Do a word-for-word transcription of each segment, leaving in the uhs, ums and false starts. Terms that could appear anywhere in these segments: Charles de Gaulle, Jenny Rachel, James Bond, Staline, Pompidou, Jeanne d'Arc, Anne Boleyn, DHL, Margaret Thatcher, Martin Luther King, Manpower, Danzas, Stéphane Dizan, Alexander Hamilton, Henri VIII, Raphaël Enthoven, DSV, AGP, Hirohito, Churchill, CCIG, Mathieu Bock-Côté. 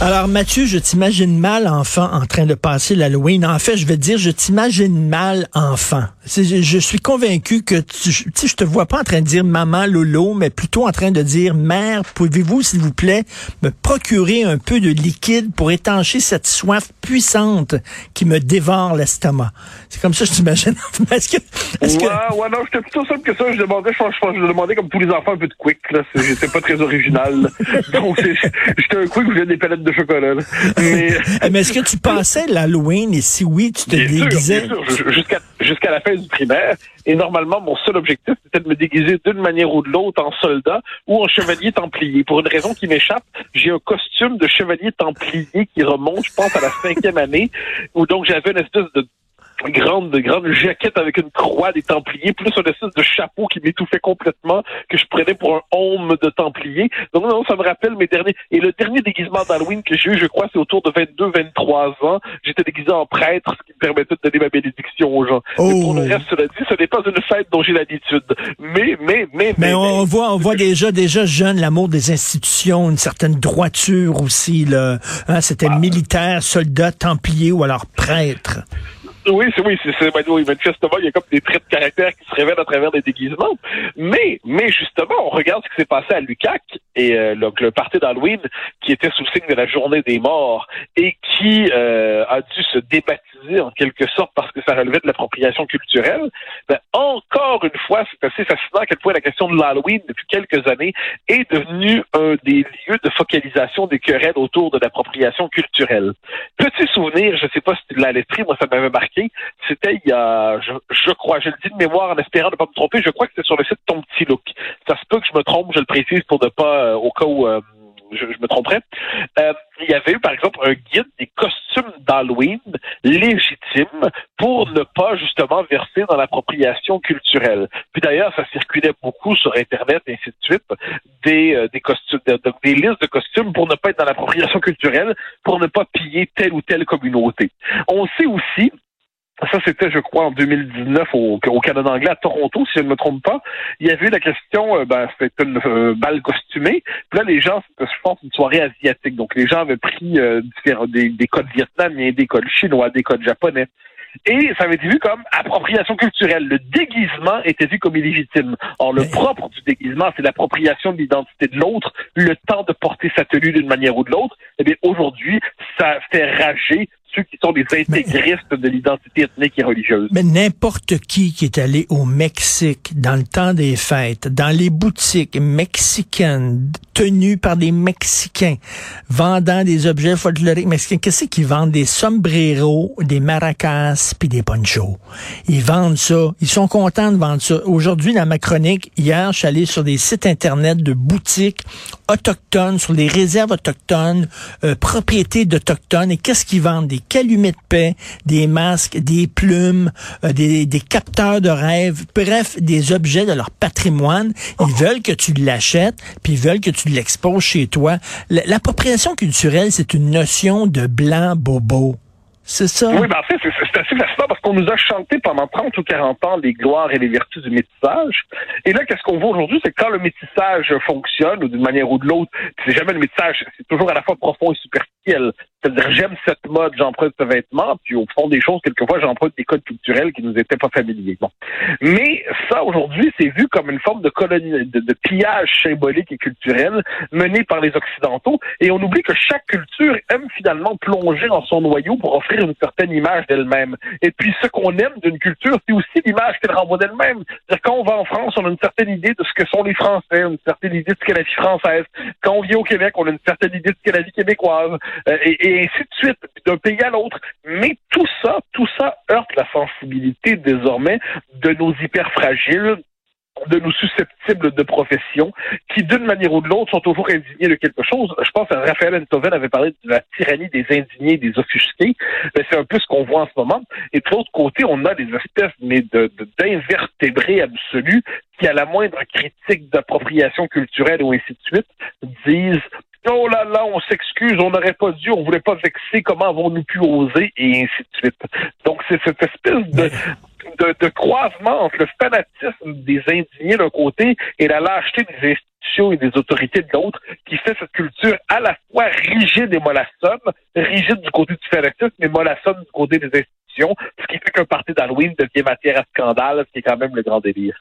Alors, Mathieu, je t'imagine mal, enfant, en train de passer l'Halloween. En fait, je vais te dire, je t'imagine mal, enfant. Je, je suis convaincu que tu, tu sais, je te vois pas en train de dire maman, lolo, mais plutôt en train de dire mère, pouvez-vous, s'il vous plaît, me procurer un peu de liquide pour étancher cette soif puissante qui me dévore l'estomac. C'est comme ça, je t'imagine. Est-ce que, est-ce que... Ouais, ouais, non, j'étais plutôt simple que ça. Je demandais, je pense, je, je demandais comme tous les enfants un peu de quick, là. J'étais pas très original. Donc, j'étais un quick où j'ai des palettes de chocolat. Là. Mais, mais est-ce que tu passais l'Halloween et si oui, tu te bien déguisais? Sûr, bien sûr. Jusqu'à, jusqu'à la fin du primaire. Et normalement, mon seul objectif, c'était de me déguiser d'une manière ou de l'autre en soldat ou en chevalier templier. Pour une raison qui m'échappe, j'ai un costume de chevalier templier qui remonte, je pense, à la cinquième année, où donc j'avais une espèce de grande, grande jaquette avec une croix des Templiers, plus un espèce de chapeau qui m'étouffait complètement, que je prenais pour un homme de Templier. Donc, non, ça me rappelle mes derniers... Et le dernier déguisement d'Halloween que j'ai eu, je crois, c'est autour de vingt-deux, vingt-trois ans. J'étais déguisé en prêtre, ce qui me permettait de donner ma bénédiction aux gens. Oh. Et pour le reste, cela dit, ce n'est pas une fête dont j'ai l'habitude. Mais, mais, mais... Mais on, mais, on voit, on voit déjà, déjà jeune, l'amour des institutions, une certaine droiture aussi, là. Hein, c'était ah. militaire, soldat, Templier ou alors prêtre. Oui, c'est, oui, c'est, c'est, oui, manifestement, il y a comme des traits de caractère qui se révèlent à travers des déguisements. Mais, mais justement, on regarde ce qui s'est passé à Lukac et euh, le, le party d'Halloween qui était sous le signe de la journée des morts et qui euh, a dû se débaptiser en quelque sorte parce que ça relevait de l'appropriation culturelle. Ben, encore une fois, c'est assez fascinant à quel point la question de l'Halloween depuis quelques années est devenue un des lieux de focalisation des querelles autour de l'appropriation culturelle. Petit souvenir, je sais pas si tu l'as à l'esprit, moi ça m'avait marqué. C'était il y a, je, je crois, je le dis de mémoire en espérant ne pas me tromper, je crois que c'était sur le site Ton Petit Look. Ça se peut que je me trompe, je le précise pour ne pas, euh, au cas où euh, je, je me tromperais. Euh, il y avait eu, par exemple, un guide des costumes d'Halloween légitimes pour ne pas, justement, verser dans l'appropriation culturelle. Puis d'ailleurs, ça circulait beaucoup sur Internet et ainsi de suite, des, euh, des costumes, de, de, des listes de costumes pour ne pas être dans l'appropriation culturelle, pour ne pas piller telle ou telle communauté. On sait aussi, ça, c'était, je crois, en deux mille dix-neuf au, au Canada anglais, à Toronto, si je ne me trompe pas. Il y avait eu la question, euh, ben, c'était une euh, balle costumée. Puis là, les gens, c'était, je pense, une soirée asiatique. Donc, les gens avaient pris euh, différents, des, des codes vietnamiens, des codes chinois, des codes japonais. Et ça avait été vu comme appropriation culturelle. Le déguisement était vu comme illégitime. Or, le propre du déguisement, c'est l'appropriation de l'identité de l'autre, le temps de porter sa tenue d'une manière ou de l'autre. Eh bien, aujourd'hui, ça fait rager ceux qui sont des intégristes mais, de l'identité ethnique et religieuse. Mais n'importe qui qui est allé au Mexique dans le temps des fêtes, dans les boutiques mexicaines, tenues par des Mexicains, vendant des objets folkloriques mexicains, qu'est-ce qu'ils vendent? Des sombreros, des maracas, puis des ponchos. Ils vendent ça. Ils sont contents de vendre ça. Aujourd'hui, dans ma chronique, hier, je suis allé sur des sites Internet de boutiques autochtones, sur les réserves autochtones, euh, propriétés d'Autochtones, et qu'est-ce qu'ils vendent? Des calumets de paix, des masques, des plumes, euh, des, des capteurs de rêve, bref, des objets de leur patrimoine. Ils oh. veulent que tu l'achètes, puis ils veulent que tu l'exposes chez toi. L'appropriation culturelle, c'est une notion de blanc bobo. C'est ça? Oui, ben en fait, c'est, c'est assez fascinant parce qu'on nous a chanté pendant trente ou quarante ans les gloires et les vertus du métissage. Et là, qu'est-ce qu'on voit aujourd'hui? C'est que quand le métissage fonctionne, ou d'une manière ou de l'autre, c'est jamais le métissage, c'est toujours à la fois profond et superficiel. C'est-à-dire, j'aime cette mode, j'emprunte ce vêtement, puis au fond des choses, quelquefois, j'emprunte des codes culturels qui nous étaient pas familiers. Bon. Mais ça, aujourd'hui, c'est vu comme une forme de colonie, de, de pillage symbolique et culturel mené par les Occidentaux, et on oublie que chaque culture aime finalement plonger dans son noyau pour offrir une certaine image d'elle-même. Et puis, ce qu'on aime d'une culture, c'est aussi l'image qu'elle renvoie d'elle-même. C'est-à-dire, quand on va en France, on a une certaine idée de ce que sont les Français, une certaine idée de ce qu'est la vie française. Quand on vient au Québec, on a une certaine idée de ce qu'est la vie québécoise. Euh, et, et Et ainsi de suite, d'un pays à l'autre. Mais tout ça, tout ça heurte la sensibilité désormais de nos hyperfragiles, de nos susceptibles de profession, qui d'une manière ou de l'autre sont toujours indignés de quelque chose. Je pense que Raphaël Enthoven avait parlé de la tyrannie des indignés, des offusqués. Mais c'est un peu ce qu'on voit en ce moment. Et de l'autre côté, on a des espèces mais de, de, d'invertébrés absolus qui, à la moindre critique d'appropriation culturelle ou ainsi de suite, disent oh là là, on s'excuse, on n'aurait pas dû, on voulait pas vexer, comment avons-nous pu oser, et ainsi de suite. Donc, c'est cette espèce de... De, de croisement entre le fanatisme des indignés d'un côté et la lâcheté des institutions et des autorités de l'autre qui fait cette culture à la fois rigide et mollassonne, rigide du côté du fanatisme et mollassonne du côté des institutions, ce qui fait qu'un party d'Halloween devient matière à scandale, ce qui est quand même le grand délire.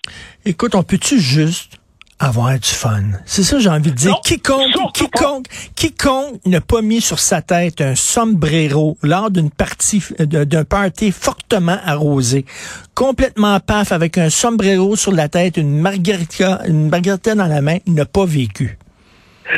Écoute, on peut-tu juste avoir du fun? C'est ça que j'ai envie de dire. Non, quiconque, quiconque, quiconque n'a pas mis sur sa tête un sombrero lors d'une partie, d'un party fortement arrosé, complètement paf, avec un sombrero sur la tête, une margarita, une margarita dans la main, n'a pas vécu.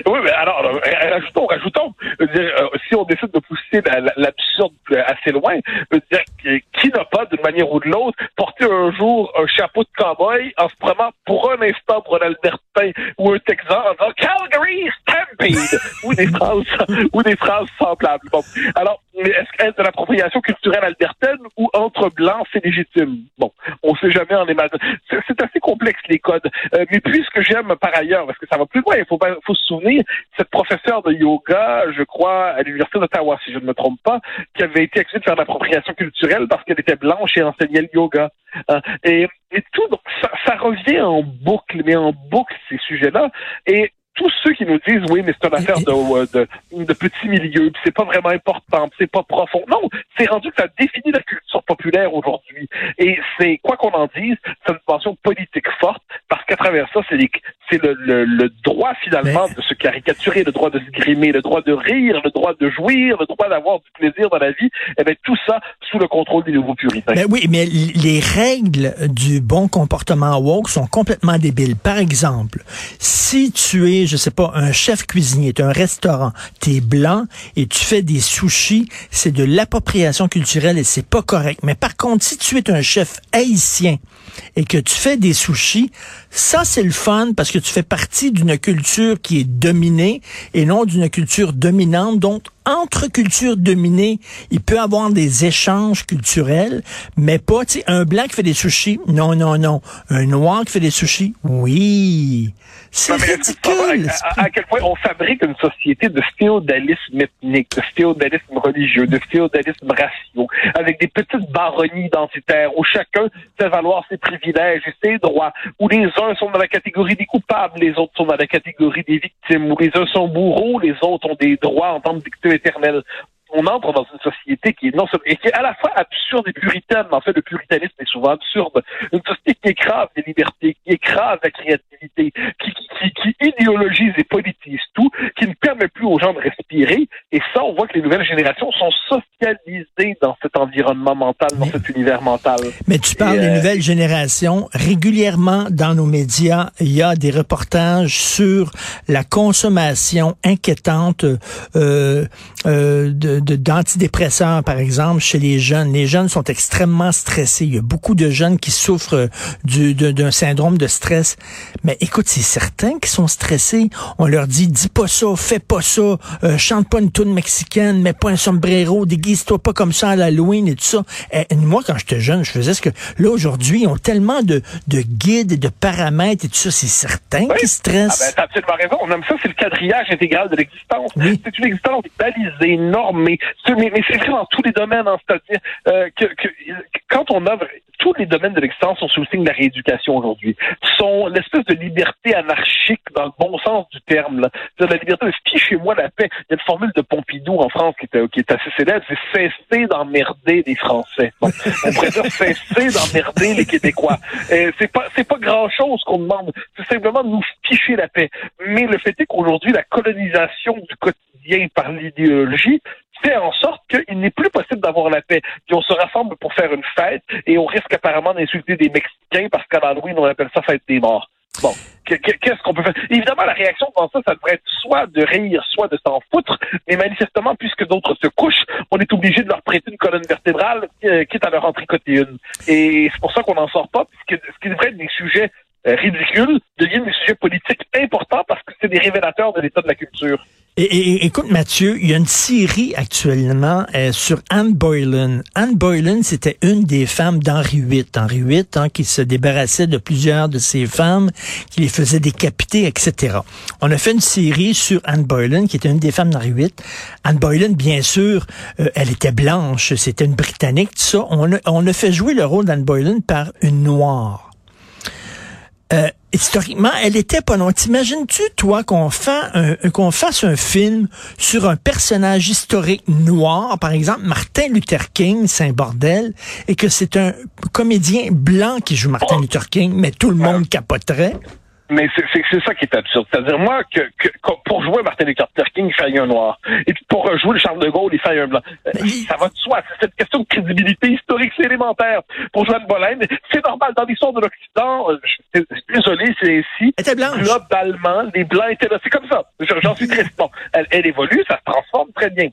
Oui, mais alors, rajoutons, rajoutons, je veux dire, euh, si on décide de pousser la, la, l'absurde assez loin, je veux dire, qui, qui n'a pas, d'une manière ou de l'autre, porté un jour un chapeau de cow-boy en se prenant pour un instant pour un Albertain ou un Texan en disant « Calgary Stampede » ou des phrases, ou des phrases semblables. Bon. Alors, est-ce est-ce de l'appropriation culturelle albertaine ou entre blancs, c'est légitime? Bon, on sait jamais en les matières. C'est, c'est assez complexe, les codes. Euh, mais puisque j'aime par ailleurs, parce que ça va plus loin, il faut, faut se souvenir, cette professeure de yoga, je crois, à l'Université d'Ottawa, si je ne me trompe pas, qui avait été accusée de faire de l'appropriation culturelle parce qu'elle était blanche et enseignait le yoga. Hein? Et, et tout, donc, ça, ça revient en boucle, mais en boucle, ces sujets-là. Et tous ceux qui nous disent « Oui, mais c'est une affaire de, de, de petits milieux, puis c'est pas vraiment important, puis c'est pas profond. » Non, c'est rendu que ça définit la culture populaire aujourd'hui. Et c'est, quoi qu'on en dise, c'est une dimension politique forte, parce qu'à travers ça, c'est, les, c'est le, le, le droit, finalement, mais... de se caricaturer, le droit de se grimer, le droit de rire, le droit de jouir, le droit d'avoir du plaisir dans la vie. Eh bien, tout ça sous le contrôle des nouveaux puritains. Ben oui, mais les règles du bon comportement woke sont complètement débiles. Par exemple, si tu es je sais pas, un chef cuisinier, t'as un restaurant, t'es blanc et tu fais des sushis, c'est de l'appropriation culturelle et c'est pas correct. Mais par contre, si tu es un chef haïtien et que tu fais des sushis, ça c'est le fun parce que tu fais partie d'une culture qui est dominée et non d'une culture dominante. Donc, entre cultures dominées, il peut y avoir des échanges culturels, mais pas, tu sais, un blanc qui fait des sushis, non, non, non. Un noir qui fait des sushis, oui. C'est ridicule. À, à quel point on fabrique une société de féodalisme ethnique, de féodalisme religieux, de féodalisme raciaux, avec des petites baronnies identitaires où chacun fait valoir ses privilèges et ses droits, où les uns sont dans la catégorie des coupables, les autres sont dans la catégorie des victimes, où les uns sont bourreaux, les autres ont des droits en tant que victimes éternel. On entre dans une société qui est non et qui est à la fois absurde et puritaine. En fait, le puritanisme est souvent absurde. Une société qui écrase les libertés, qui écrase la créativité, qui, qui, qui idéologise et politise tout, qui ne permet plus aux gens de respirer. Et ça, on voit que les nouvelles générations sont socialisées dans cet environnement mental, mais, dans cet univers mental. Mais tu parles et des euh... nouvelles générations. Régulièrement, dans nos médias, il y a des reportages sur la consommation inquiétante euh, euh, de De, d'antidépresseurs, par exemple, chez les jeunes. Les jeunes sont extrêmement stressés. Il y a beaucoup de jeunes qui souffrent du, de, d'un syndrome de stress. Mais écoute, c'est certains qui sont stressés. On leur dit, dis pas ça, fais pas ça, euh, chante pas une toune mexicaine, mets pas un sombrero, déguise-toi pas comme ça à l'Halloween et tout ça. Et moi, quand j'étais jeune, je faisais ce que... Là, aujourd'hui, ils ont tellement de, de guides et de paramètres et tout ça. C'est certains oui. qui stressent. Ah ben, t'as absolument raison. On aime ça, c'est le quadrillage intégral de l'existence. Oui. C'est une existence balisée, normée. Mais, mais c'est vrai dans tous les domaines, hein, c'est-à-dire euh, que, que quand on a... Tous les domaines de l'existence sont sous le signe de la rééducation aujourd'hui. Sont l'espèce de liberté anarchique dans le bon sens du terme. Là. C'est-à-dire la liberté de fichez-moi la paix. Il y a une formule de Pompidou en France qui est, qui est assez célèbre, c'est « cesser d'emmerder les Français ». Bon, on pourrait dire « cesser d'emmerder les Québécois ». Et c'est pas, c'est pas grand-chose qu'on demande. C'est simplement de nous ficher la paix. Mais le fait est qu'aujourd'hui, la colonisation du quotidien par l'idéologie fait en sorte qu'il n'est plus possible d'avoir la paix. Puis on se rassemble pour faire une fête et on risque apparemment d'insulter des Mexicains parce qu'à Halloween, on appelle ça fête des morts. Bon, qu'est-ce qu'on peut faire? Évidemment, la réaction devant ça, ça devrait être soit de rire, soit de s'en foutre, mais manifestement, puisque d'autres se couchent, on est obligé de leur prêter une colonne vertébrale, quitte à leur en tricoter une. Et c'est pour ça qu'on n'en sort pas, puisque ce qui devrait être des sujets ridicules deviennent des sujets politiques importants parce que c'est des révélateurs de l'état de la culture. Et, et, écoute, Mathieu, il y a une série actuellement euh, sur Anne Boleyn. Anne Boleyn, c'était une des femmes d'Henri huit. Henri huit, hein, qui se débarrassait de plusieurs de ses femmes, qui les faisait décapiter, et cetera. On a fait une série sur Anne Boleyn, qui était une des femmes d'Henri huit. Anne Boleyn, bien sûr, euh, elle était blanche, c'était une Britannique, tout ça. On a, on a fait jouer le rôle d'Anne Boleyn par une Noire. Euh, historiquement, elle était pas non. T'imagines-tu, toi, qu'on fasse un, qu'on fasse un film sur un personnage historique noir, par exemple Martin Luther King, c'est un bordel, et que c'est un comédien blanc qui joue Martin Luther King, mais tout le monde capoterait? Mais c'est, c'est, c'est ça qui est absurde. C'est-à-dire, moi, que, que, que pour jouer Martin Luther King, il fallait un noir. Et puis pour jouer Charles de Gaulle, il fallait un blanc. Mais... ça va de soi. C'est cette question de crédibilité historique, c'est élémentaire. Pour Jeanne Boleyn, c'est normal. Dans l'histoire de l'Occident, je, je, je suis désolé, c'est ainsi. Elle était blanche. Globalement, les blancs étaient là. C'est comme ça. J'en suis très bon. Elle, elle évolue, ça se transforme très bien.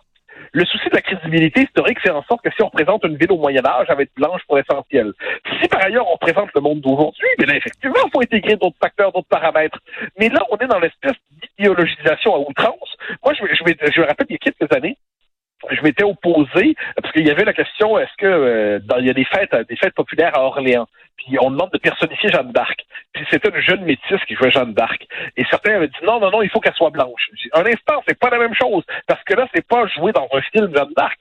Le souci de la crédibilité historique fait en sorte que si on présente une ville au Moyen-Âge, elle va être blanche pour l'essentiel. Si par ailleurs on présente le monde d'aujourd'hui, mais là effectivement il faut intégrer d'autres facteurs, d'autres paramètres. Mais là on est dans l'espèce d'idéologisation à outrance. Moi je, je, je, je me rappelle il y a quelques années, je m'étais opposé, parce qu'il y avait la question, est-ce que euh, dans, il y a des fêtes, des fêtes populaires à Orléans, puis on demande de personnifier Jeanne d'Arc. Puis c'était une jeune métisse qui jouait Jeanne d'Arc. Et certains avaient dit, non, non, non, il faut qu'elle soit blanche. J'ai dit, un instant, c'est pas la même chose, parce que là, c'est pas joué dans un film Jeanne d'Arc.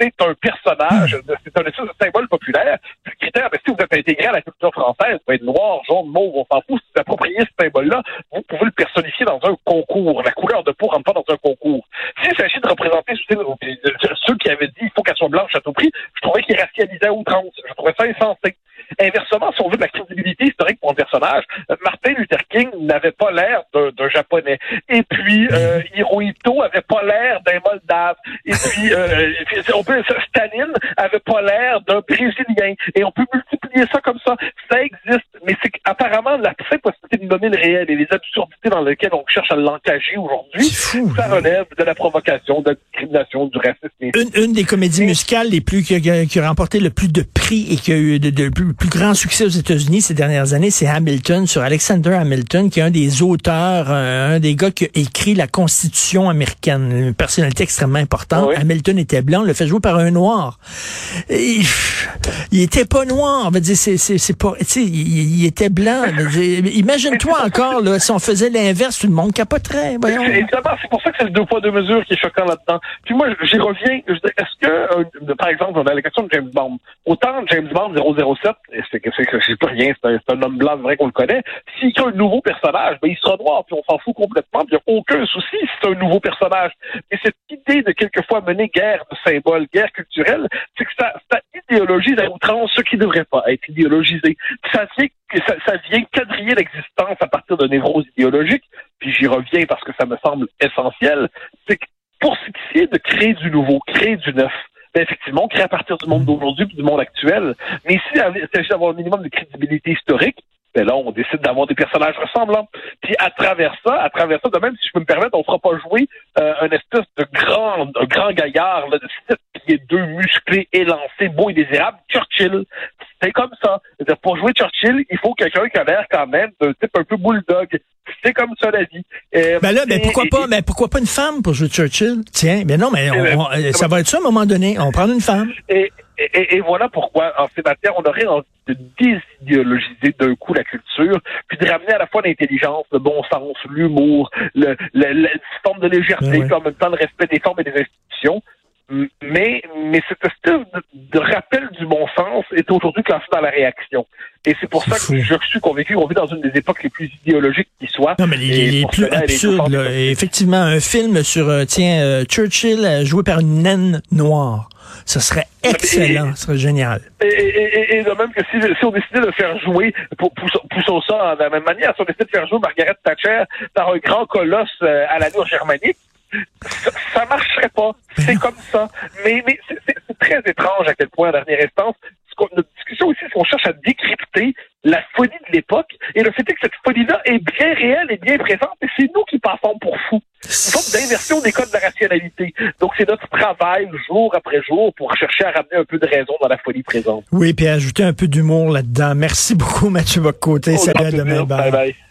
C'est un personnage, c'est un espèce de symbole populaire. Le critère, ben, si vous êtes intégré à la culture française, vous pouvez être noir, jaune, mauve, on s'en fout, si vous appropriez ce symbole-là, vous pouvez le personnifier dans un concours. La couleur de peau rentre pas dans un concours. S'il s'agit de représenter ceux qui avaient dit il faut qu'elle soit blanche à tout prix, je trouvais qu'ils racialisaient à outrance. Je trouvais ça insensé. Inversement, si on veut de la crédibilité historique pour un personnage, Martin Luther King n'avait pas l'air d'un, d'un Japonais. Et puis, euh, Hirohito avait pas l'air d'un Moldave. Et puis, euh, on peut, Staline avait pas l'air d'un Brésilien. Et on peut multiplier ça comme ça. Ça existe, mais c'est apparemment la simple possibilité de nommer le réel et les absurdités dans lesquelles on cherche à l'encager aujourd'hui, fou, ça relève de la provocation, de la discrimination, du racisme. Une, une des comédies et... musicales les plus, qui a, qui a remporté le plus de prix et qui a eu de, de, de plus Le plus grand succès aux États-Unis ces dernières années, c'est Hamilton, sur Alexander Hamilton, qui est un des auteurs, euh, un des gars qui a écrit la Constitution américaine, une personnalité extrêmement importante. Oui. Hamilton était blanc, on le fait jouer par un noir. Et, il était pas noir, on va dire, c'est, c'est, c'est pas, tu sais, il, il était blanc. Dire, imagine-toi encore, là, si on faisait l'inverse, tout le monde capoterait. Voyons. Et d'abord, c'est pour ça que c'est le deux poids, deux mesures qui est choquant là-dedans. Puis moi, j'y reviens, je dis, est-ce que, euh, par exemple, on a la question de James Bond. Autant James Bond zéro zéro sept, c'est que c'est que c'est pas rien, c'est un, c'est un homme blanc vrai qu'on le connaît. S'il y a un nouveau personnage, ben il sera noir, puis on s'en fout complètement, puis il n'y a aucun souci si c'est un nouveau personnage. Mais cette idée de quelquefois mener guerre de symboles, guerre culturelle, c'est que ça, ça idéologise à outrance ce qui ne devrait pas être idéologisé. Ça vient, ça, ça vient quadriller l'existence à partir de névroses idéologiques, puis j'y reviens parce que ça me semble essentiel, c'est que pour ce qui est de créer du nouveau, créer du neuf, effectivement, on crée à partir du monde d'aujourd'hui et du monde actuel. Mais s'il s'agit d'avoir un minimum de crédibilité historique, ben là, on décide d'avoir des personnages ressemblants. Puis à travers ça, à travers ça, de même, si je peux me permettre, on ne fera pas jouer euh, un espèce de grand, un grand gaillard là, de sept pieds deux, musclé, élancé, beau et désirable, Churchill. C'est comme ça. C'est-à-dire, pour jouer Churchill, il faut quelqu'un qui a l'air quand même d'un type un peu bulldog. C'est comme ça la vie. Euh, ben là, ben pourquoi et, pas, mais ben pourquoi pas une femme pour jouer Churchill? Tiens, ben non, mais on, on, ça va être ça à un moment donné. On prend une femme. Et, et, et voilà pourquoi, en ces matières, on aurait envie de désidéologiser d'un coup la culture, puis de ramener à la fois l'intelligence, le bon sens, l'humour, le, le, le, une forme de légèreté, ben ouais. puis en même temps le respect des formes et des institutions. Mais, mais cette espèce de, de rappel du bon sens est aujourd'hui classé dans la réaction. Et c'est pour c'est ça fou. que je suis convaincu qu'on vit dans une des époques les plus idéologiques qui soit. Non, mais les, les plus absurdes, là. Effectivement, un film sur, euh, tiens, euh, Churchill joué par une naine noire. Ce serait excellent, ce serait génial. Et, et, et, et de même que si, si on décidait de faire jouer, pour, poussons ça de la même manière, si on décidait de faire jouer Margaret Thatcher par un grand colosse à l'allure germanique, Ça, ça marcherait pas. C'est comme ça. Mais, mais c'est, c'est, c'est très étrange à quel point, en dernière instance, ce qu'on, notre discussion ici, c'est qu'on cherche à décrypter la folie de l'époque et le fait est que cette folie-là est bien réelle et bien présente et c'est nous qui passons pour fous. Une forme d'inversion des codes de la rationalité. Donc, c'est notre travail, jour après jour, pour chercher à ramener un peu de raison dans la folie présente. Oui, puis ajouter un peu d'humour là-dedans. Merci beaucoup, Mathieu Bock-Côté. Salut, à demain. Bye bye.